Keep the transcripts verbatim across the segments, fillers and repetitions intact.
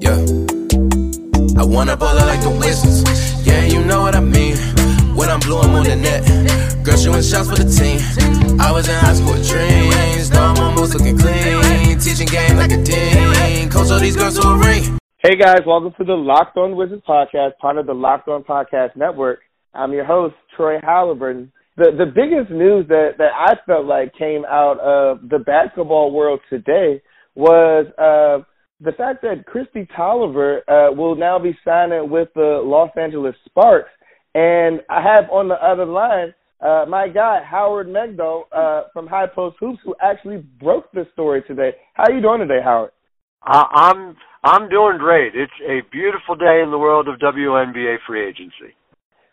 Yeah, I want a baller like the Wizards. Yeah, you know what I mean. When I'm blue, I'm on the net. Girl, shooting shots for the team. I was in high school with dreams. Now I'm almost looking clean. Teaching game like a dean. Coach all these girls to a ring. Hey guys, welcome to the Locked On Wizards podcast, part of the Locked On Podcast Network. I'm your host, Troy Halliburton. The the biggest news that, that I felt like came out of the basketball world today was uh, the fact that Kristi Toliver uh, will now be signing with the Los Angeles Sparks. And I have on the other line uh, my guy, Howard Megdal uh, from High Post Hoops, who actually broke this story today. How are you doing today, Howard? Uh, I'm I'm doing great. It's a beautiful day in the world of W N B A free agency.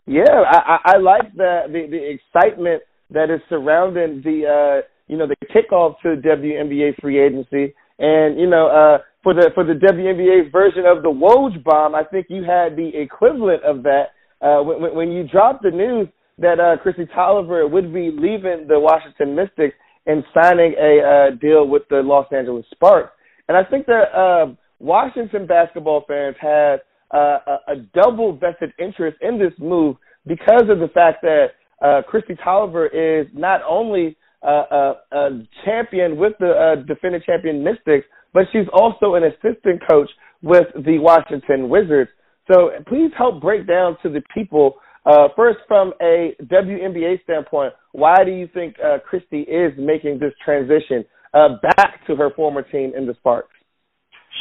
Yeah, I, I, I like the, the the excitement that is surrounding the uh, you know the kickoff to W N B A free agency, and you know uh, for the for the W N B A version of the Woj bomb, I think you had the equivalent of that. Uh, when, when you dropped the news that uh, Kristi Toliver would be leaving the Washington Mystics and signing a uh, deal with the Los Angeles Sparks. And I think that uh, Washington basketball fans have uh, a, a double vested interest in this move because of the fact that uh, Kristi Toliver is not only uh, a, a champion with the uh, defending champion Mystics, but she's also an assistant coach with the Washington Wizards. So please help break down to the people, uh, first from a W N B A standpoint, why do you think uh, Kristi is making this transition uh, back to her former team in the Sparks?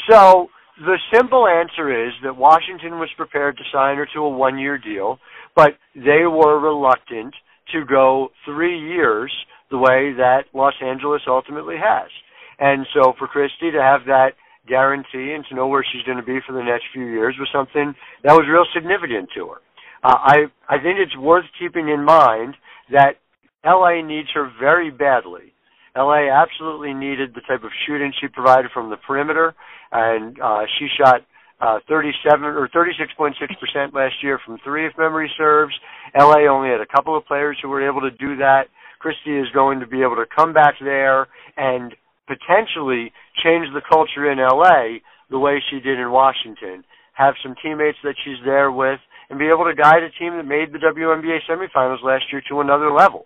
So the simple answer is that Washington was prepared to sign her to a one-year deal, but they were reluctant to go three years the way that Los Angeles ultimately has. And so for Kristi to have that guarantee and to know where she's going to be for the next few years was something that was real significant to her. Uh, I, I think it's worth keeping in mind that L A needs her very badly. L A absolutely needed the type of shooting she provided from the perimeter, and uh, she shot uh, thirty-seven or thirty-six point six percent last year from three, if memory serves. L A only had a couple of players who were able to do that. Kristi is going to be able to come back there and potentially change the culture in L A the way she did in Washington, have some teammates that she's there with, and be able to guide a team that made the W N B A semifinals last year to another level.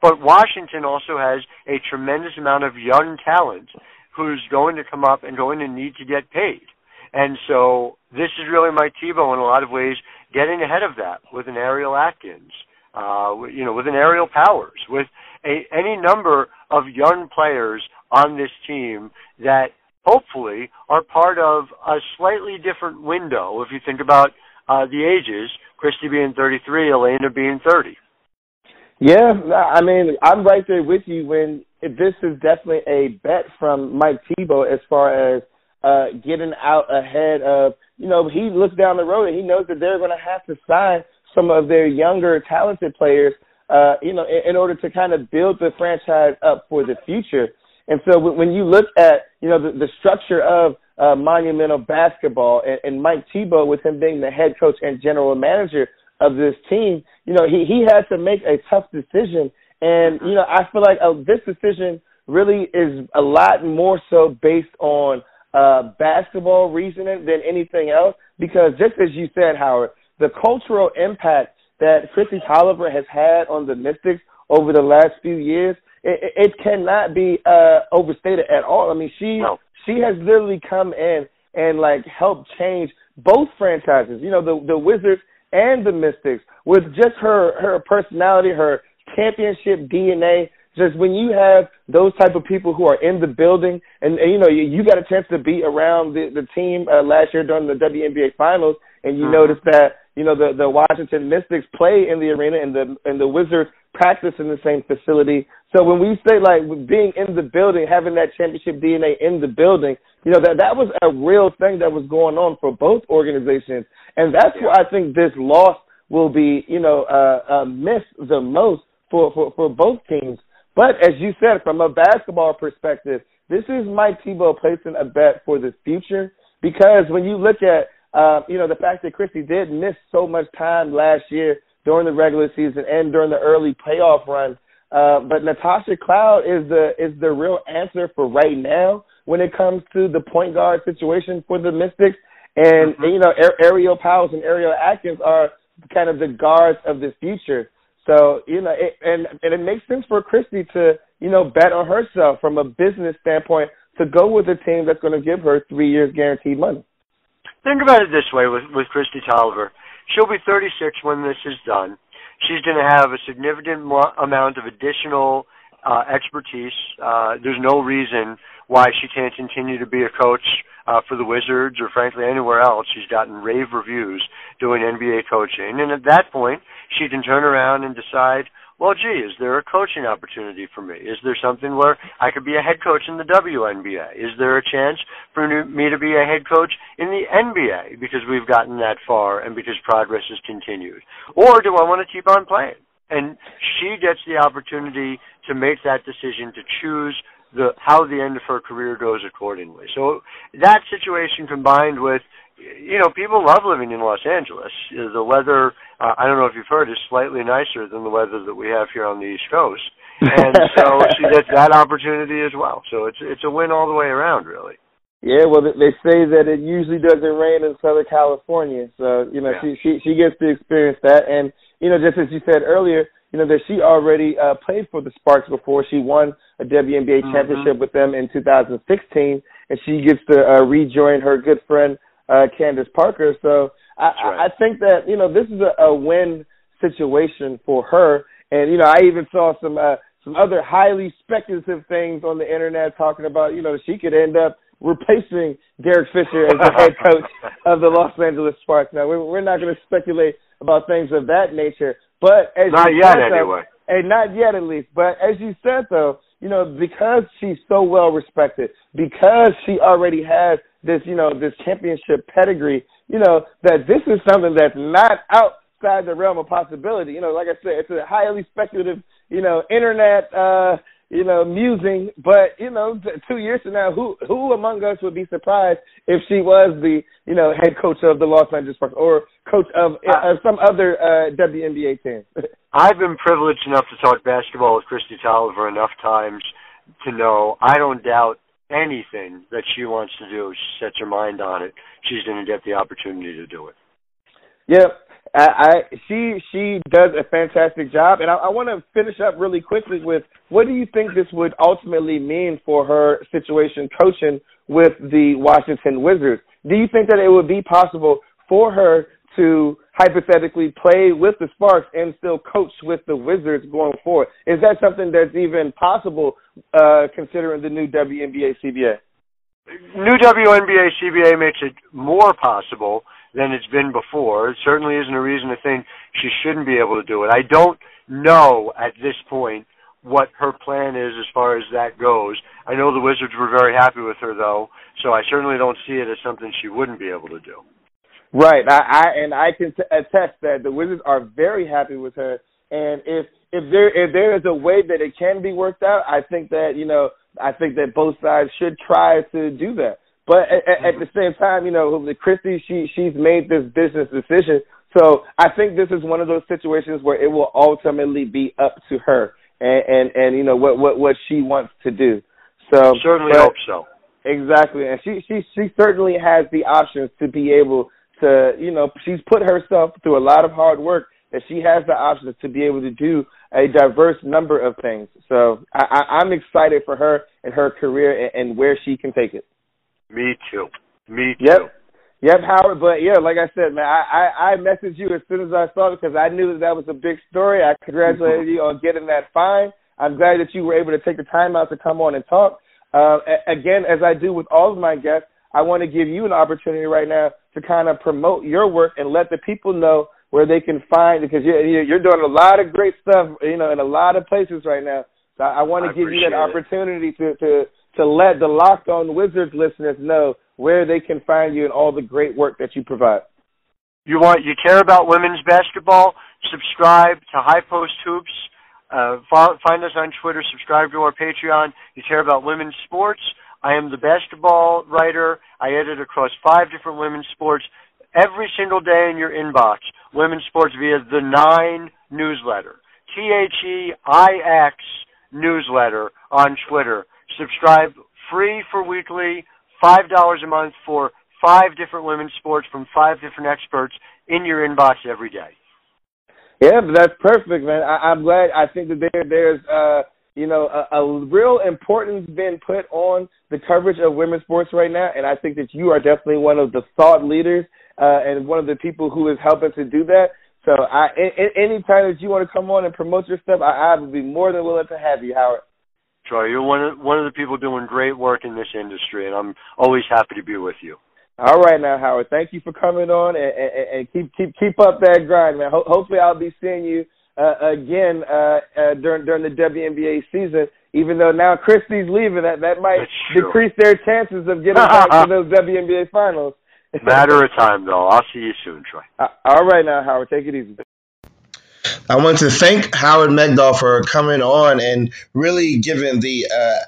But Washington also has a tremendous amount of young talent who's going to come up and going to need to get paid. And so this is really Mike Thibault in a lot of ways getting ahead of that with an Ariel Atkins, uh, you know, with an Ariel Powers, with a, any number of young players on this team that hopefully are part of a slightly different window. If you think about uh, the ages, Kristi being thirty-three, Elena being thirty. Yeah, I mean, I'm right there with you when this is definitely a bet from Mike Thibault as far as uh, getting out ahead of, you know, he looks down the road and he knows that they're going to have to sign some of their younger, talented players, uh, you know, in, in order to kind of build the franchise up for the future. And so when you look at, you know, the, the structure of uh, monumental basketball and, and Mike Thibault, with him being the head coach and general manager of this team, you know, he, he had to make a tough decision. And, you know, I feel like uh, this decision really is a lot more so based on uh, basketball reasoning than anything else, because just as you said, Howard, the cultural impact that Kristi Toliver has had on the Mystics over the last few years, it cannot be uh, overstated at all. I mean, she no. she has literally come in and, like, helped change both franchises, you know, the, the Wizards and the Mystics, with just her, her personality, her championship D N A. Just when you have those type of people who are in the building, and, and you know, you, you got a chance to be around the, the team uh, last year during the W N B A Finals, and you mm-hmm. noticed that, you know, the, the Washington Mystics play in the arena and the and the Wizards practice in the same facility. So when we say, like, being in the building, having that championship D N A in the building, you know, that, that was a real thing that was going on for both organizations. And that's where I think this loss will be, you know, uh, uh, missed the most for, for, for both teams. But as you said, from a basketball perspective, this is Mike Thibault placing a bet for the future, because when you look at, uh, you know, the fact that Kristi did miss so much time last year during the regular season and during the early playoff run, uh, but Natasha Cloud is the is the real answer for right now when it comes to the point guard situation for the Mystics. And, mm-hmm. you know, Ar- Ariel Powers and Ariel Atkins are kind of the guards of the future. So, you know, it, and, and it makes sense for Kristi to, you know, bet on herself from a business standpoint to go with a team that's going to give her three years guaranteed money. Think about it this way with, with Kristi Toliver. She'll be thirty-six when this is done. She's going to have a significant mo- amount of additional uh, expertise. Uh, there's no reason why she can't continue to be a coach uh, for the Wizards or, frankly, anywhere else. She's gotten rave reviews doing N B A coaching. And at that point, she can turn around and decide, well, gee, is there a coaching opportunity for me? Is there something where I could be a head coach in the W N B A? Is there a chance for me to be a head coach in the N B A because we've gotten that far and because progress has continued? Or do I want to keep on playing? And she gets the opportunity to make that decision, to choose the how the end of her career goes accordingly. So that situation combined with, you know, people love living in Los Angeles. The weather, uh, I don't know if you've heard, is slightly nicer than the weather that we have here on the East Coast. And so she gets that opportunity as well. So it's it's a win all the way around, really. Yeah, well, they say that it usually doesn't rain in Southern California. So, you know, yeah. she, she, she gets to experience that. And, you know, just as you said earlier, you know, that she already uh, played for the Sparks before. She won a W N B A mm-hmm. championship with them in two thousand sixteen, and she gets to uh, rejoin her good friend, Uh, Candace Parker. So I, right. I think that, you know, this is a, a win situation for her. And, you know, I even saw some uh, some other highly speculative things on the internet talking about, you know, she could end up replacing Derek Fisher as the head coach of the Los Angeles Sparks. Now, we're, we're not going to speculate about things of that nature. But as not you yet, said, anyway. And not yet, at least. But as you said, though, you know, because she's so well respected, because she already has this, you know, this championship pedigree, you know, that this is something that's not outside the realm of possibility. You know, like I said, it's a highly speculative, you know, internet, uh, you know, musing. But, you know, t- two years from now, who who among us would be surprised if she was the, you know, head coach of the Los Angeles Sparks or coach of uh, of some other uh, W N B A team? I've been privileged enough to talk basketball with Kristi Toliver enough times to know I don't doubt anything that she wants to do, she sets her mind on it, she's going to get the opportunity to do it. Yep. I, I she she does a fantastic job, and I, I want to finish up really quickly with, what do you think this would ultimately mean for her situation coaching with the Washington Wizards? Do you think that it would be possible for her to hypothetically play with the Sparks and still coach with the Wizards going forward? Is that something that's even possible uh, considering the new W N B A C B A? New W N B A C B A makes it more possible than it's been before. It certainly isn't a reason to think she shouldn't be able to do it. I don't know at this point what her plan is as far as that goes. I know the Wizards were very happy with her, though, so I certainly don't see it as something she wouldn't be able to do. Right, I, I and I can t- attest that the Wizards are very happy with her, and if if there if there is a way that it can be worked out, I think that, you know, I think that both sides should try to do that. But at, at the same time, you know, Kristi, she she's made this business decision, so I think this is one of those situations where it will ultimately be up to her and and, and you know what, what what she wants to do. So certainly but, hope so. Exactly, and she she she certainly has the options to be able to, you know, she's put herself through a lot of hard work that she has the options to be able to do a diverse number of things. So I, I, I'm excited for her and her career and, and where she can take it. Me too. Me too. Yep. Yep, Howard. But, yeah, like I said, man, I, I, I messaged you as soon as I saw it because I knew that that was a big story. I congratulated you on getting that fine. I'm glad that you were able to take the time out to come on and talk. Uh, again, as I do with all of my guests, I want to give you an opportunity right now to kind of promote your work and let the people know where they can find it, because you're, you're doing a lot of great stuff, you know, in a lot of places right now. So I want to I give you that opportunity to, to, to let the Locked On Wizards listeners know where they can find you and all the great work that you provide. You want you care about women's basketball? Subscribe to High Post Hoops. Uh, follow, find us on Twitter. Subscribe to our Patreon. You care about women's sports? I am the basketball writer. I edit across five different women's sports every single day in your inbox. Women's sports via The Nine Newsletter. T H E I X Newsletter on Twitter. Subscribe free for weekly, five dollars a month for five different women's sports from five different experts in your inbox every day. Yeah, that's perfect, man. I, I'm glad. I think that there, there's, uh, you know, a, a real importance being put on the coverage of women's sports right now, and I think that you are definitely one of the thought leaders uh, and one of the people who is helping to do that. So I, a, any time that you want to come on and promote your stuff, I, I would be more than willing to have you, Howard. Troy, you're one of, one of the people doing great work in this industry, and I'm always happy to be with you. All right now, Howard. Thank you for coming on, and, and, and keep keep keep up that grind, man. Ho- hopefully, I'll be seeing you uh, again uh, uh, during during the W N B A season. Even though now Kristi's leaving, that that might decrease their chances of getting back to those W N B A finals. Matter of time, though. I'll see you soon, Troy. Uh, all right now, Howard. Take it easy. I want to thank Howard Megdal for coming on and really giving the uh,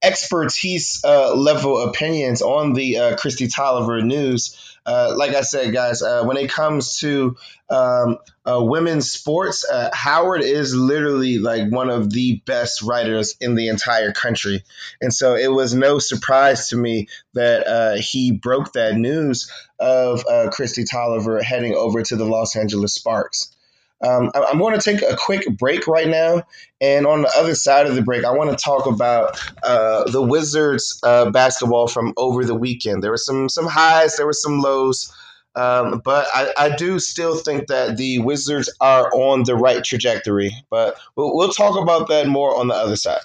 expertise uh, level opinions on the uh, Kristi Toliver news. Uh, like I said, guys, uh, when it comes to um, uh, women's sports, uh, Howard is literally like one of the best writers in the entire country. And so it was no surprise to me that uh, he broke that news of uh, Kristi Toliver heading over to the Los Angeles Sparks. Um, I'm going to take a quick break right now, and on the other side of the break, I want to talk about uh, the Wizards uh, basketball from over the weekend. There were some some highs, there were some lows, um, but I, I do still think that the Wizards are on the right trajectory. But we'll, we'll talk about that more on the other side.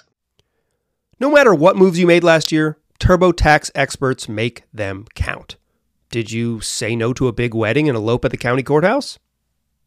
No matter what moves you made last year, TurboTax experts make them count. Did you say no to a big wedding and elope at the county courthouse?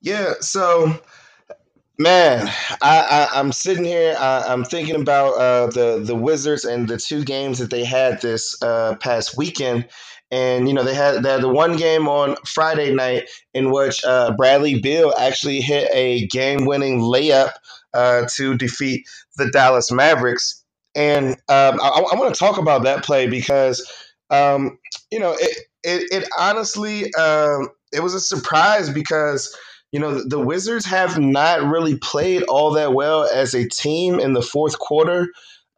Yeah, so, man, I, I, I'm sitting here, I, I'm thinking about uh, the, the Wizards and the two games that they had this uh, past weekend. And, you know, they had, they had the one game on Friday night in which uh, Bradley Beal actually hit a game-winning layup uh, to defeat the Dallas Mavericks. And um, I, I want to talk about that play because, um, you know, it, it, it honestly, um, it was a surprise because – you know, the Wizards have not really played all that well as a team in the fourth quarter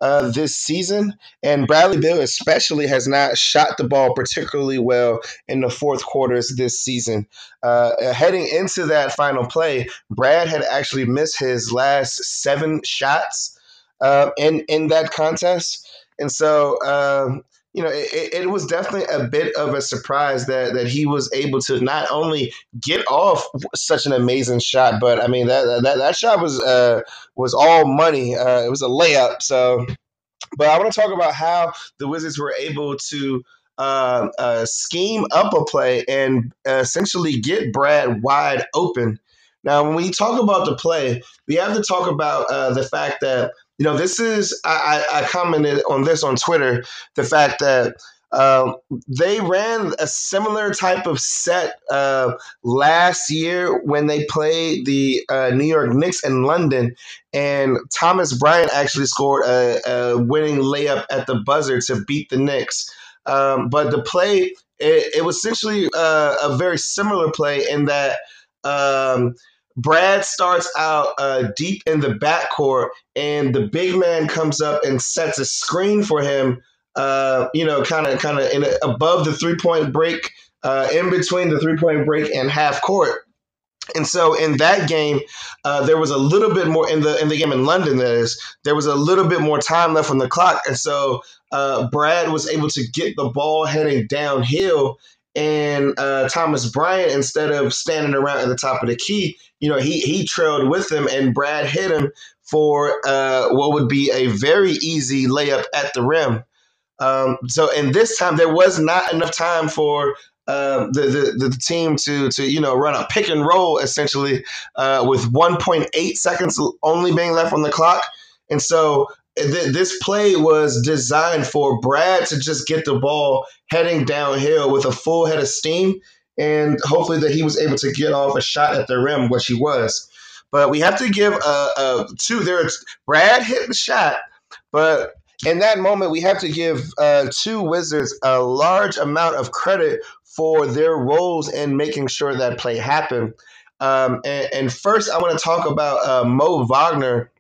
uh, this season. And Bradley Beal especially has not shot the ball particularly well in the fourth quarters this season. Uh, heading into that final play, Brad had actually missed his last seven shots uh, in, in that contest. And so, uh, you know, it, it was definitely a bit of a surprise that, that he was able to not only get off such an amazing shot, but I mean that that, that shot was uh, was all money. Uh, it was a layup. So, but I want to talk about how the Wizards were able to uh, uh, scheme up a play and uh, essentially get Brad wide open. Now, when we talk about the play, we have to talk about uh, the fact that, you know, this is, I, I commented on this on Twitter, the fact that Um, they ran a similar type of set uh, last year when they played the uh, New York Knicks in London, and Thomas Bryant actually scored a, a winning layup at the buzzer to beat the Knicks. Um, but the play, it, it was essentially uh, a very similar play in that um, Brad starts out uh, deep in the backcourt, and the big man comes up and sets a screen for him. Uh, you know, kind of, kind of in a, above the three-point break, uh, in between the three-point break and half court. And so in that game, uh, there was a little bit more in the in the game in London. That is, there was a little bit more time left on the clock, and so uh, Brad was able to get the ball heading downhill. And uh, Thomas Bryant, instead of standing around at the top of the key, you know, he he trailed with him, and Brad hit him for uh, what would be a very easy layup at the rim. Um, so, and this time there was not enough time for uh, the, the the team to to you know run a pick and roll essentially uh, with one point eight seconds only being left on the clock, and so th- this play was designed for Brad to just get the ball heading downhill with a full head of steam, and hopefully that he was able to get off a shot at the rim, which he was. But we have to give a, a two. There's Brad hit the shot, but. In that moment, we have to give uh, two Wizards a large amount of credit for their roles in making sure that play happened. Um, and, and first, I want to talk about uh, Mo Wagner,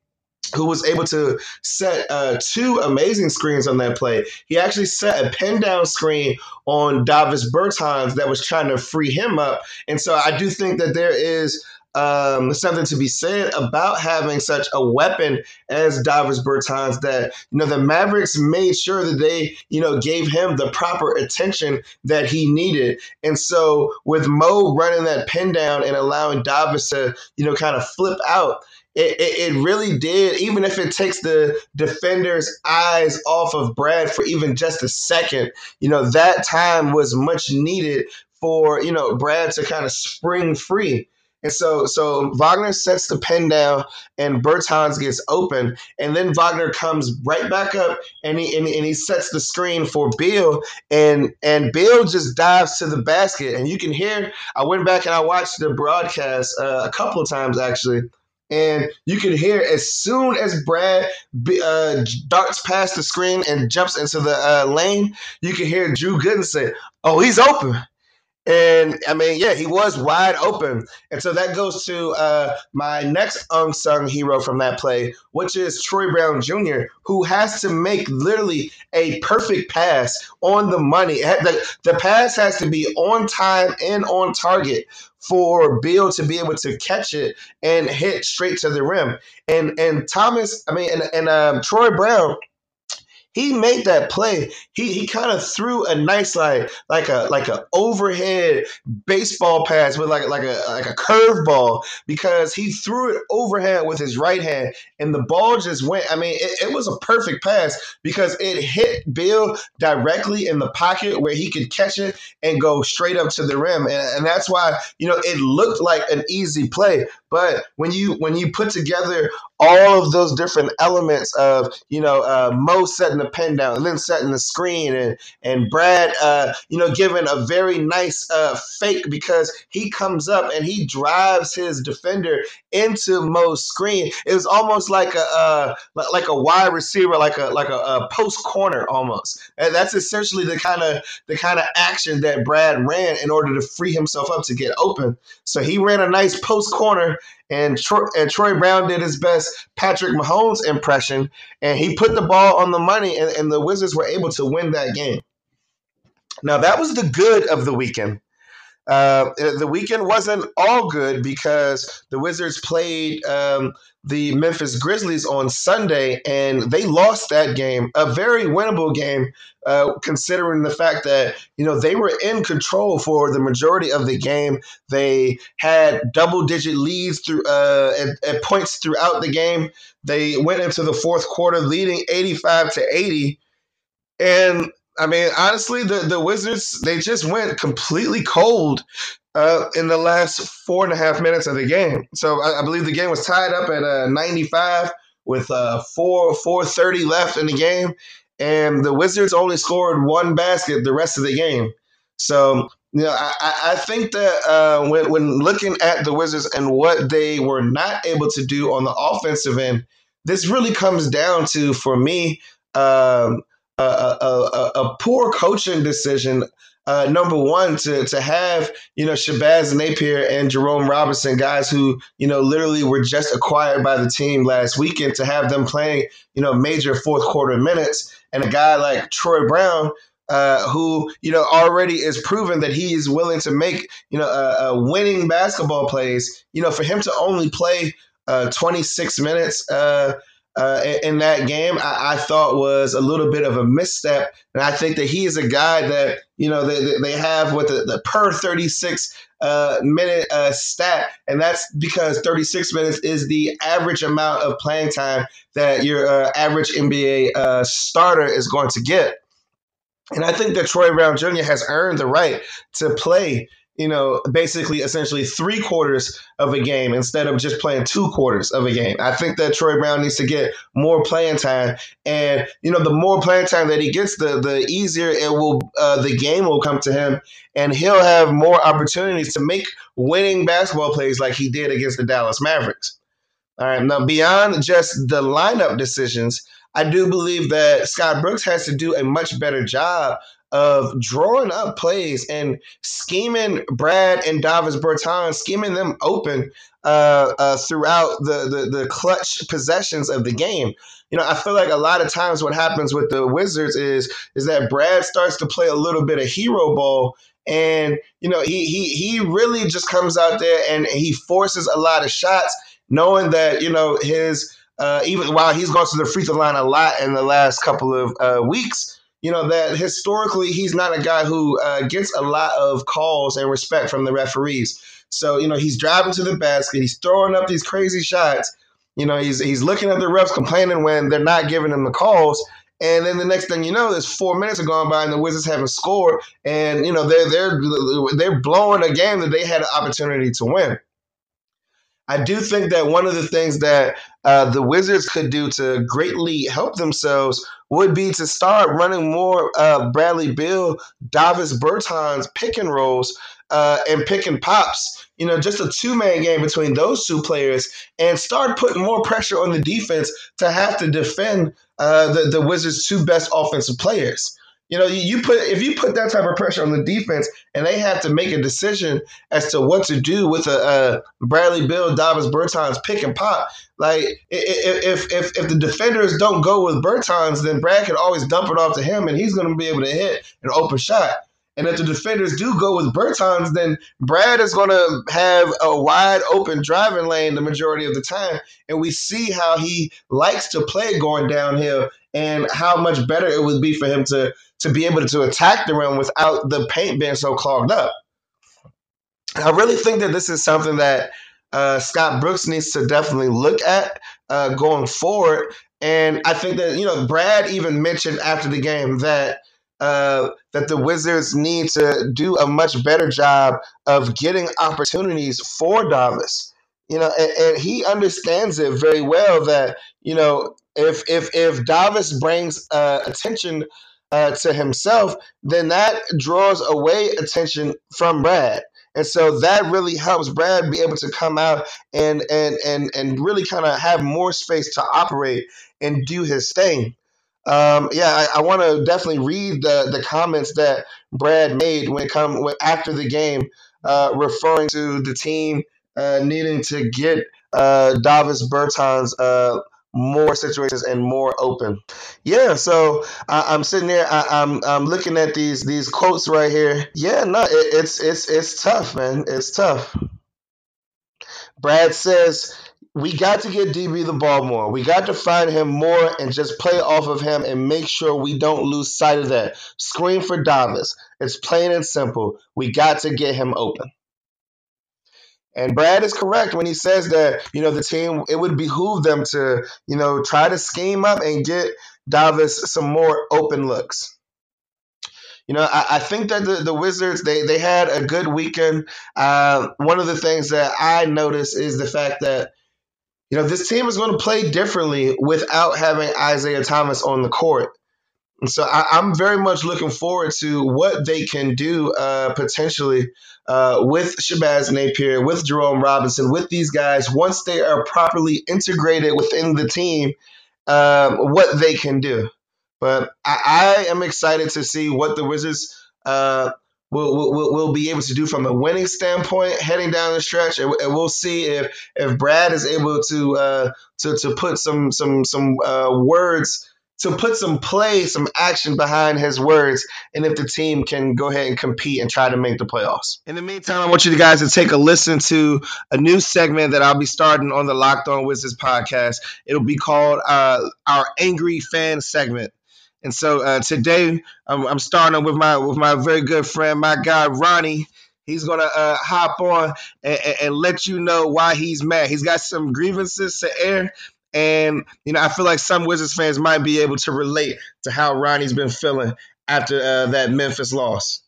who was able to set uh, two amazing screens on that play. He actually set a pin-down screen on Davis Bertans that was trying to free him up. And so I do think that there is – Um, something to be said about having such a weapon as Davis Bertans that, you know, the Mavericks made sure that they, you know, gave him the proper attention that he needed. And so with Mo running that pin down and allowing Davis to, you know, kind of flip out, It, it, it really did, even if it takes the defender's eyes off of Brad for even just a second, you know, that time was much needed for, you know, Brad to kind of spring free. And so so Wagner sets the pin down and Bertans gets open, and then Wagner comes right back up and he and, and he sets the screen for Beal, and and Beal just dives to the basket. And you can hear, I went back and I watched the broadcast uh, a couple of times actually, and you can hear as soon as Brad uh, darts past the screen and jumps into the uh, lane, you can hear Drew Gooden say, "Oh, he's open." And, I mean, yeah, he was wide open. And so that goes to uh, my next unsung hero from that play, which is Troy Brown Junior, who has to make literally a perfect pass on the money. The, the pass has to be on time and on target for Beal to be able to catch it and hit straight to the rim. And and Thomas, I mean, and, and um, Troy Brown, he made that play. He he kind of threw a nice like like a like a overhead baseball pass with like like a like a curveball, because he threw it overhead with his right hand and the ball just went. I mean, it, it was a perfect pass because it hit Beal directly in the pocket where he could catch it and go straight up to the rim. And, and that's why, you know, it looked like an easy play. But when you when you put together all of those different elements of, you know, uh, Mo setting the pin down and then setting the screen, and and Brad, uh, you know, giving a very nice uh, fake because he comes up and he drives his defender into Mo's screen. It was almost like a uh, like a wide receiver, like a like a, a post corner almost. And that's essentially the kind of the kind of action that Brad ran in order to free himself up to get open. So he ran a nice post corner. And Troy, and Troy Brown did his best Patrick Mahomes impression, and he put the ball on the money, and, and the Wizards were able to win that game. Now, that was the good of the weekend. Uh, the weekend wasn't all good because the Wizards played um, the Memphis Grizzlies on Sunday, and they lost that game, a very winnable game, uh, considering the fact that, you know, they were in control for the majority of the game. They had double-digit leads through uh, at, at points throughout the game. They went into the fourth quarter leading eighty-five to eighty, and I mean, honestly, the, the Wizards, they just went completely cold uh, in the last four and a half minutes of the game. So I, I believe the game was tied up at uh, ninety-five with uh, four four thirty left in the game. and the Wizards only scored one basket the rest of the game. So, you know, I, I think that uh, when, when looking at the Wizards and what they were not able to do on the offensive end, this really comes down to, for me, um, a, a, a, a poor coaching decision. Uh, number one, to to have, you know, Shabazz Napier and Jerome Robinson, guys who, you know, literally were just acquired by the team last weekend, to have them playing, you know, major fourth quarter minutes, and a guy like Troy Brown, uh, who, you know, already is proven that he is willing to make, you know, uh, uh, winning basketball plays, you know, for him to only play uh, twenty-six minutes uh Uh, in that game, I, I thought was a little bit of a misstep. And I think that he is a guy that, you know, they, they have with the, the per thirty-six uh, minute uh, stat. And that's because thirty-six minutes is the average amount of playing time that your uh, average N B A uh, starter is going to get. And I think that Troy Brown Junior has earned the right to play, you know, basically essentially three quarters of a game instead of just playing two quarters of a game. I think that Troy Brown needs to get more playing time. And, you know, the more playing time that he gets, the the easier it will, uh, the game will come to him, and he'll have more opportunities to make winning basketball plays like he did against the Dallas Mavericks. All right. Now, beyond just the lineup decisions, I do believe that Scott Brooks has to do a much better job of drawing up plays and scheming Brad and Davis Bertans, scheming them open uh, uh, throughout the, the the clutch possessions of the game. You know, I feel like a lot of times what happens with the Wizards is is that Brad starts to play a little bit of hero ball, and, you know, he he he really just comes out there and he forces a lot of shots, knowing that, you know, his uh, even while he's gone to the free throw line a lot in the last couple of uh, weeks. You know, that historically he's not a guy who uh, gets a lot of calls and respect from the referees. So, you know, he's driving to the basket. He's throwing up these crazy shots. You know, he's he's looking at the refs, complaining when they're not giving him the calls. And then the next thing you know, there's four minutes have gone by and the Wizards haven't scored. And, you know, they're, they're, they're blowing a game that they had an opportunity to win. I do think that one of the things that uh, the Wizards could do to greatly help themselves would be to start running more uh, Bradley Beal, Davis Bertans pick and rolls uh, and pick and pops. You know, just a two-man game between those two players, and start putting more pressure on the defense to have to defend uh, the, the Wizards' two best offensive players. You know, you put if you put that type of pressure on the defense and they have to make a decision as to what to do with a, a Bradley Beal, Davis Bertans pick and pop. Like, if if if the defenders don't go with Bertans, then Brad can always dump it off to him and he's going to be able to hit an open shot. And if the defenders do go with Bertans, then Brad is going to have a wide open driving lane the majority of the time. And we see how he likes to play going downhill and how much better it would be for him to to be able to attack the rim without the paint being so clogged up. I really think that this is something that uh, Scott Brooks needs to definitely look at uh, going forward. And I think that, you know, Brad even mentioned after the game that uh, that the Wizards need to do a much better job of getting opportunities for Davis. You know, and, and he understands it very well that, you know, if if if Davis brings uh, attention Uh, to himself, then that draws away attention from Brad. And so that really helps Brad be able to come out and and and and really kind of have more space to operate and do his thing. Um, yeah, I, I want to definitely read the, the comments that Brad made when it come when, after the game, uh, referring to the team uh, needing to get uh, Davis Bertans uh more situations and more open. Yeah, so I, I'm sitting there. I, I'm I'm looking at these these quotes right here. Yeah, no, it, it's it's it's tough, man. It's tough. Brad says we got to get D B the ball more. We got to find him more and just play off of him and make sure we don't lose sight of that. Screen for Davis. It's plain and simple. We got to get him open. And Brad is correct when he says that, you know, the team, it would behoove them to, you know, try to scheme up and get Davis some more open looks. You know, I, I think that the, the Wizards, they, they had a good weekend. Uh, one of the things that I noticed is the fact that, you know, this team is going to play differently without having Isaiah Thomas on the court. And so I, I'm very much looking forward to what they can do uh, potentially uh, with Shabazz Napier, with Jerome Robinson, with these guys, once they are properly integrated within the team, um, what they can do. But I, I am excited to see what the Wizards uh, will, will will be able to do from a winning standpoint heading down the stretch, and, and we'll see if if Brad is able to uh, to to put some some some uh, words. to put some play, some action behind his words, and if the team can go ahead and compete and try to make the playoffs. In the meantime, I want you guys to take a listen to a new segment that I'll be starting on the Locked On Wizards podcast. It'll be called uh, our Angry Fan segment. And so uh, today I'm, I'm starting with my with my very good friend, my guy, Ronnie. He's going to uh, hop on and, and let you know why he's mad. He's got some grievances to air. And, you know, I feel like some Wizards fans might be able to relate to how Ronnie's been feeling after uh, that Memphis loss.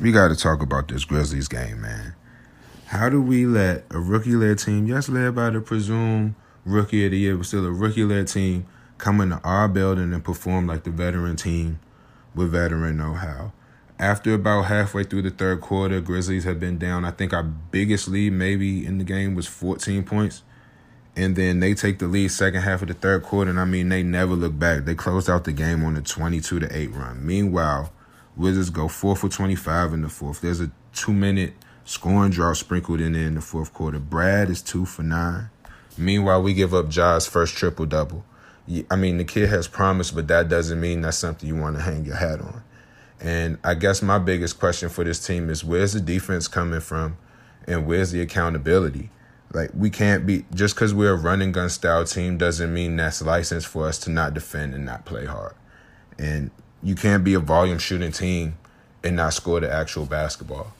We got to talk about this Grizzlies game, man. How do we let a rookie-led team, yes, led by the presumed rookie of the year, but still a rookie-led team, come into our building and perform like the veteran team with veteran know-how? After about halfway through the third quarter, Grizzlies had been down. I think our biggest lead maybe in the game was fourteen points. And then they take the lead second half of the third quarter, and I mean, they never look back. They closed out the game on a twenty-two to eight run. Meanwhile, Wizards go four for twenty-five in the fourth. There's a two-minute scoring drought sprinkled in there in the fourth quarter. Brad is two for nine. Meanwhile, we give up Ja's first triple-double. I mean, the kid has promise, but that doesn't mean that's something you want to hang your hat on. And I guess my biggest question for this team is, where's the defense coming from, and where's the accountability? Like, we can't be, just because we're a running gun style team doesn't mean that's license for us to not defend and not play hard. And you can't be a volume shooting team and not score the actual basketball.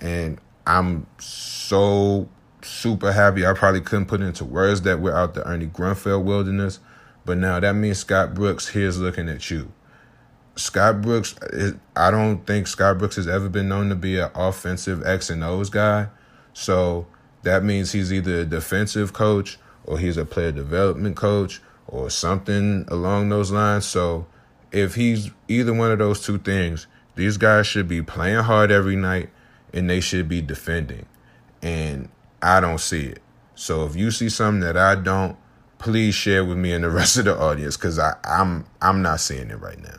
And I'm so super happy. I probably couldn't put into words that we're out the Ernie Grunfeld wilderness. But now that means Scott Brooks here's looking at you. Scott Brooks, I don't think Scott Brooks has ever been known to be an offensive X and O's guy. So that means he's either a defensive coach or he's a player development coach or something along those lines. So if he's either one of those two things, these guys should be playing hard every night and they should be defending. And I don't see it. So if you see something that I don't, please share with me and the rest of the audience, because I'm I'm not seeing it right now.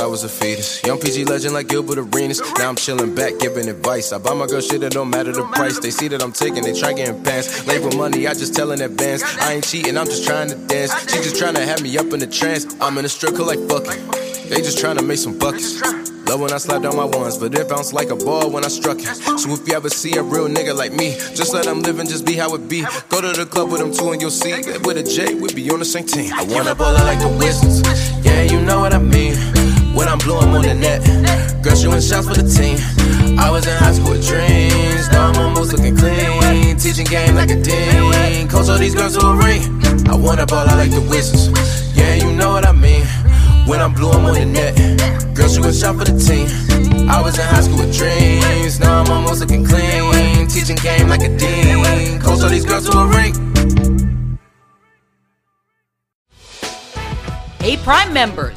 I was a fetus, young P G legend like Gilbert Arenas. Now I'm chilling back, giving advice. I buy my girl shit, it don't matter the price. They see that I'm taking, they try getting pants. Label money, I just tell in advance. I ain't cheating, I'm just trying to dance. She just trying to have me up in the trance. I'm in a strip club like fuck it. They just trying to make some buckets. Love when I slapped on my ones, but it bounced like a ball when I struck it. So if you ever see a real nigga like me, just let him live and just be how it be. Go to the club with them two and you'll see. With a J, we be on the same team. I wanna baller like the Wizards, yeah, you know what I mean. When I'm blue, I'm on the net. Girl, shooting shots for the team. I was in high school with dreams. Now I'm almost looking clean. Teaching game like a dean. Coach all these girls to a ring. I wanna ball out like the Wizards, yeah, you know what I mean. When I'm blue, I'm on the net. Girl, shooting shots for the team. I was in high school with dreams. Now I'm almost looking clean. Teaching game like a dean. Coach all these girls to a ring. Hey, Prime members.